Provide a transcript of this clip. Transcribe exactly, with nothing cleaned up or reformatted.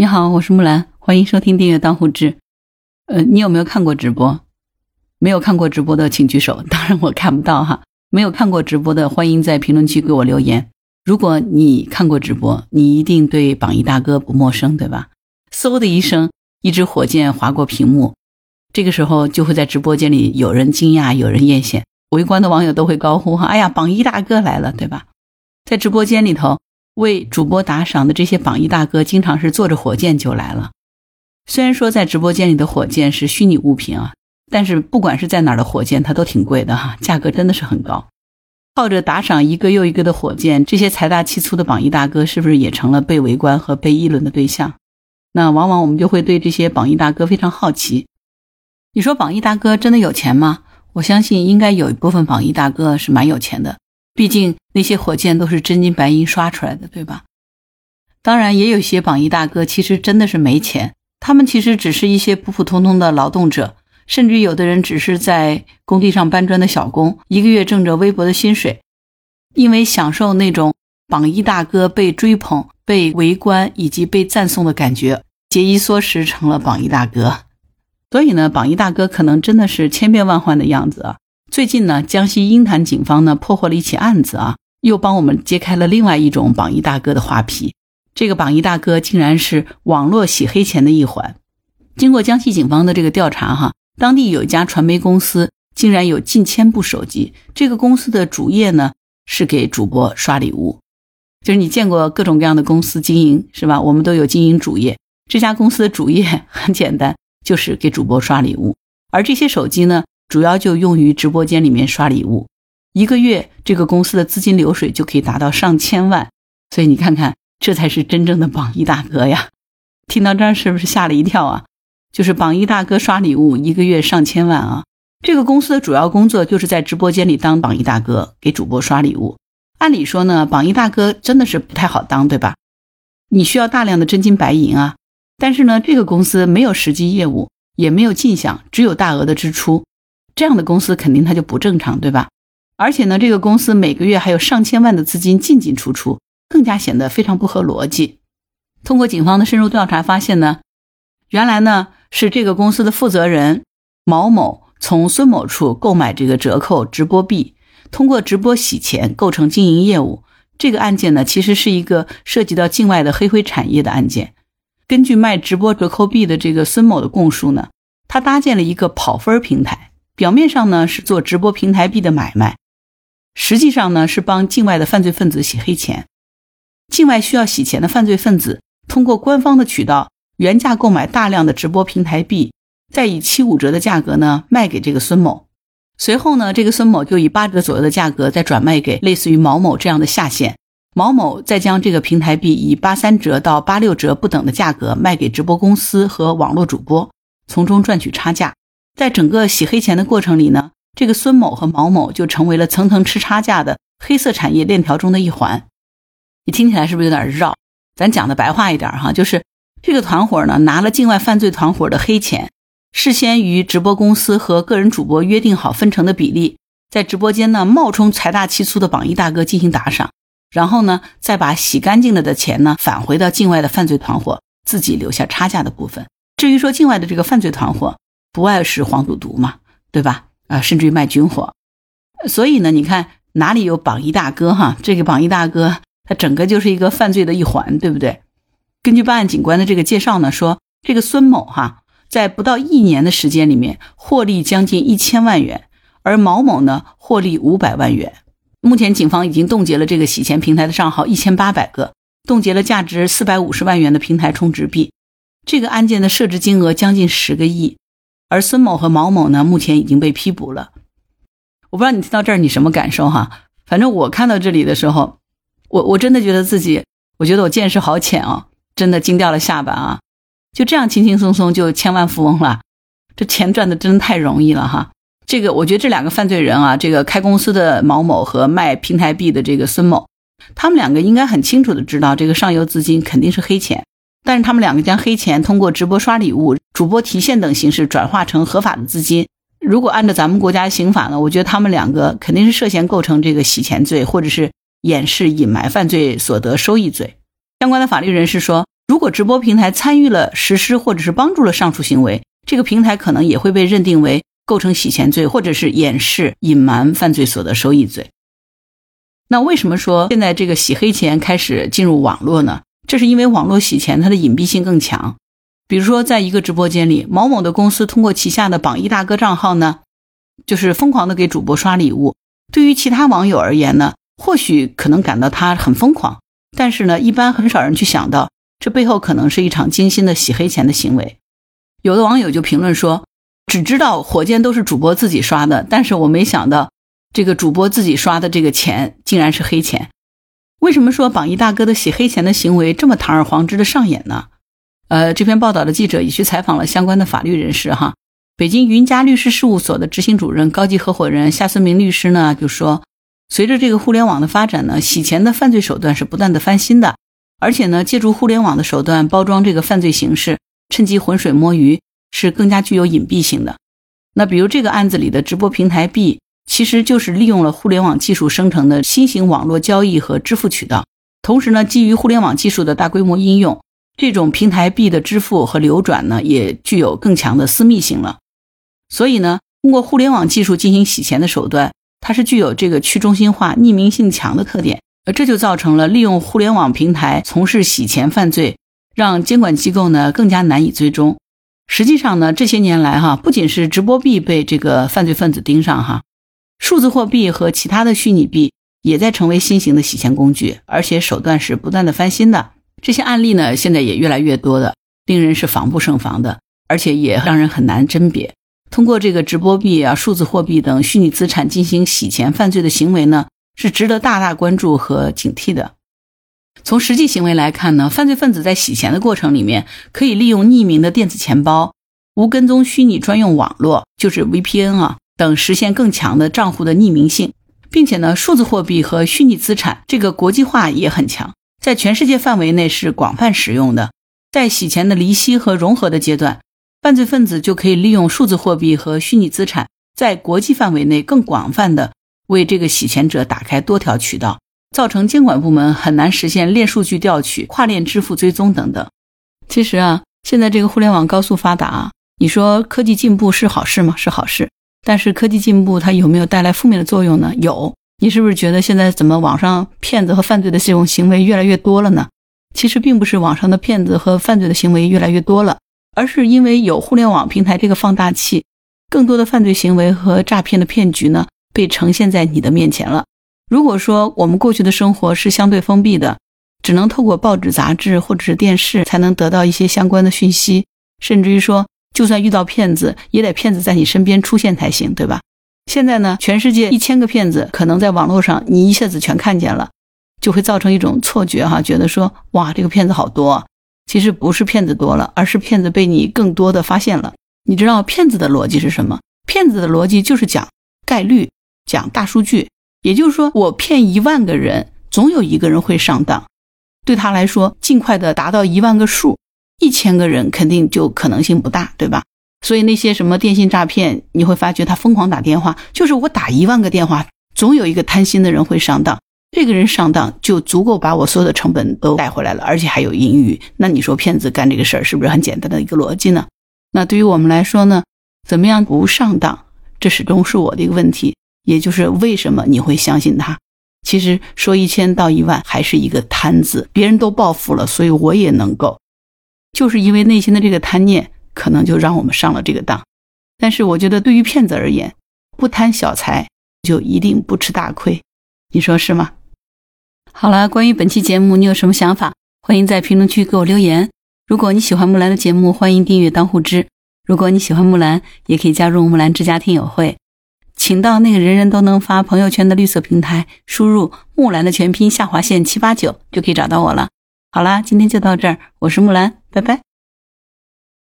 你好，我是木兰，欢迎收听订阅当户知。呃，你有没有看过直播？没有看过直播的请举手，当然我看不到哈。没有看过直播的欢迎在评论区给我留言。如果你看过直播，你一定对榜一大哥不陌生，对吧？嗖的一声，一只火箭划过屏幕，这个时候就会在直播间里有人惊讶，有人艳羡，围观的网友都会高呼，哎呀，榜一大哥来了，对吧？在直播间里头为主播打赏的这些榜一大哥经常是坐着火箭就来了。虽然说在直播间里的火箭是虚拟物品啊，但是不管是在哪儿的火箭它都挺贵的哈，价格真的是很高。靠着打赏一个又一个的火箭，这些财大气粗的榜一大哥是不是也成了被围观和被议论的对象？那往往我们就会对这些榜一大哥非常好奇。你说榜一大哥真的有钱吗？我相信应该有一部分榜一大哥是蛮有钱的，毕竟那些火箭都是真金白银刷出来的，对吧？当然也有些榜一大哥其实真的是没钱，他们其实只是一些普普通通的劳动者，甚至有的人只是在工地上搬砖的小工，一个月挣着微薄的薪水。因为享受那种榜一大哥被追捧、被围观以及被赞颂的感觉，节衣缩食成了榜一大哥。所以呢，榜一大哥可能真的是千变万幻的样子啊。最近呢，江西鹰潭警方呢破获了一起案子啊，又帮我们揭开了另外一种榜一大哥的画皮。这个榜一大哥竟然是网络洗黑钱的一环。经过江西警方的这个调查哈，当地有一家传媒公司竟然有近千部手机，这个公司的主业呢是给主播刷礼物。就是你见过各种各样的公司经营是吧，我们都有经营主业，这家公司的主业很简单，就是给主播刷礼物。而这些手机呢主要就用于直播间里面刷礼物，一个月这个公司的资金流水就可以达到上千万，所以你看看这才是真正的榜一大哥呀。听到这儿是不是吓了一跳啊？就是榜一大哥刷礼物，一个月上千万啊！这个公司的主要工作就是在直播间里当榜一大哥，给主播刷礼物。按理说呢，榜一大哥真的是不太好当，对吧？你需要大量的真金白银啊。但是呢，这个公司没有实际业务，也没有进项，只有大额的支出。这样的公司肯定它就不正常，对吧？而且呢，这个公司每个月还有上千万的资金进进出出，更加显得非常不合逻辑。通过警方的深入调查发现呢，原来呢是这个公司的负责人毛某从孙某处购买这个折扣直播币，通过直播洗钱构成经营业务。这个案件呢其实是一个涉及到境外的黑灰产业的案件。根据卖直播折扣币的这个孙某的供述呢，他搭建了一个跑分平台，表面上呢是做直播平台币的买卖，实际上呢是帮境外的犯罪分子洗黑钱。境外需要洗钱的犯罪分子通过官方的渠道原价购买大量的直播平台币，再以七五折的价格呢卖给这个孙某。随后呢，这个孙某就以八折左右的价格再转卖给类似于毛某这样的下线，毛某再将这个平台币以八三折到八六折不等的价格卖给直播公司和网络主播，从中赚取差价。在整个洗黑钱的过程里呢，这个孙某和毛某就成为了层层吃差价的黑色产业链条中的一环。你听起来是不是有点绕？咱讲的白话一点哈，就是这个团伙呢拿了境外犯罪团伙的黑钱，事先与直播公司和个人主播约定好分成的比例，在直播间呢冒充财大气粗的榜一大哥进行打赏，然后呢再把洗干净了的钱呢返回到境外的犯罪团伙，自己留下差价的部分。至于说境外的这个犯罪团伙不外是黄赌毒嘛，对吧？啊，甚至于卖军火。所以呢你看哪里有榜一大哥哈，这个榜一大哥他整个就是一个犯罪的一环，对不对？根据办案警官的这个介绍呢，说这个孙某哈，在不到一年的时间里面获利将近一千万元，而毛某呢获利五百万元。目前警方已经冻结了这个洗钱平台的账号一千八百个，冻结了价值四百五十万元的平台充值币。这个案件的涉及金额将近十个亿，而孙某和毛某呢，目前已经被批捕了。我不知道你听到这儿你什么感受哈？反正我看到这里的时候，我我真的觉得自己，我觉得我见识好浅啊。真的惊掉了下巴啊！就这样轻轻松松就千万富翁了，这钱赚的真的太容易了哈。这个我觉得这两个犯罪人啊，这个开公司的毛某和卖平台币的这个孙某，他们两个应该很清楚的知道这个上游资金肯定是黑钱，但是他们两个将黑钱通过直播刷礼物、主播提现等形式转化成合法的资金。如果按照咱们国家刑法呢，我觉得他们两个肯定是涉嫌构成这个洗钱罪，或者是掩饰隐瞒犯罪所得收益罪。相关的法律人士说，如果直播平台参与了实施或者是帮助了上述行为，这个平台可能也会被认定为构成洗钱罪或者是掩饰隐瞒犯罪所得收益罪。那为什么说现在这个洗黑钱开始进入网络呢？这是因为网络洗钱它的隐蔽性更强。比如说在一个直播间里，某某的公司通过旗下的榜一大哥账号呢，就是疯狂的给主播刷礼物。对于其他网友而言呢，或许可能感到他很疯狂，但是呢一般很少人去想到这背后可能是一场精心的洗黑钱的行为。有的网友就评论说，只知道火箭都是主播自己刷的，但是我没想到这个主播自己刷的这个钱竟然是黑钱。为什么说榜一大哥的洗黑钱的行为这么堂而皇之的上演呢？呃，这篇报道的记者也去采访了相关的法律人士哈。北京云嘉律师事务所的执行主任、高级合伙人夏孙明律师呢就说，随着这个互联网的发展呢，洗钱的犯罪手段是不断的翻新的，而且呢借助互联网的手段包装这个犯罪形式，趁机浑水摸鱼，是更加具有隐蔽性的。那比如这个案子里的直播平台 B， 其实就是利用了互联网技术生成的新型网络交易和支付渠道，同时呢基于互联网技术的大规模应用，这种平台 B 的支付和流转呢也具有更强的私密性了。所以呢通过互联网技术进行洗钱的手段，它是具有这个去中心化、匿名性强的特点，而这就造成了利用互联网平台从事洗钱犯罪，让监管机构呢更加难以追踪。实际上呢，这些年来哈，不仅是直播币被这个犯罪分子盯上哈，数字货币和其他的虚拟币也在成为新型的洗钱工具，而且手段是不断的翻新的。这些案例呢，现在也越来越多的，令人是防不胜防的，而且也让人很难甄别。通过这个直播币啊、数字货币等虚拟资产进行洗钱犯罪的行为呢，是值得大大关注和警惕的。从实际行为来看呢，犯罪分子在洗钱的过程里面，可以利用匿名的电子钱包、无跟踪虚拟专用网络，就是 V P N 啊等，实现更强的账户的匿名性。并且呢，数字货币和虚拟资产这个国际化也很强，在全世界范围内是广泛使用的。在洗钱的离析和融合的阶段，犯罪分子就可以利用数字货币和虚拟资产，在国际范围内更广泛的为这个洗钱者打开多条渠道，造成监管部门很难实现链数据调取、跨链支付追踪等等。其实啊，现在这个互联网高速发达啊，你说科技进步是好事吗？是好事。但是科技进步它有没有带来负面的作用呢？有。你是不是觉得现在怎么网上骗子和犯罪的这种行为越来越多了呢？其实并不是网上的骗子和犯罪的行为越来越多了，而是因为有互联网平台这个放大器，更多的犯罪行为和诈骗的骗局呢，被呈现在你的面前了。如果说我们过去的生活是相对封闭的，只能透过报纸、杂志或者是电视才能得到一些相关的讯息，甚至于说，就算遇到骗子，也得骗子在你身边出现才行，对吧？现在呢，全世界一千个骗子，可能在网络上你一下子全看见了，就会造成一种错觉哈，觉得说，哇，这个骗子好多啊。其实不是骗子多了，而是骗子被你更多的发现了。你知道骗子的逻辑是什么？骗子的逻辑就是讲概率，讲大数据。也就是说，我骗一万个人，总有一个人会上当。对他来说，尽快的达到一万个数，一千个人肯定就可能性不大，对吧？所以那些什么电信诈骗，你会发觉他疯狂打电话，就是我打一万个电话，总有一个贪心的人会上当。这个人上当就足够把我所有的成本都带回来了，而且还有盈余。那你说骗子干这个事儿是不是很简单的一个逻辑呢？那对于我们来说呢，怎么样不上当，这始终是我的一个问题，也就是为什么你会相信他？其实说一千到一万还是一个贪字，别人都暴富了，所以我也能够。就是因为内心的这个贪念，可能就让我们上了这个当。但是我觉得对于骗子而言，不贪小财就一定不吃大亏，你说是吗？好了，关于本期节目你有什么想法，欢迎在评论区给我留言。如果你喜欢木兰的节目，欢迎订阅当户知。如果你喜欢木兰，也可以加入木兰之家听友会，请到那个人人都能发朋友圈的绿色平台，输入木兰的全拼下划线七八九就可以找到我了。好啦，今天就到这儿，我是木兰，拜拜。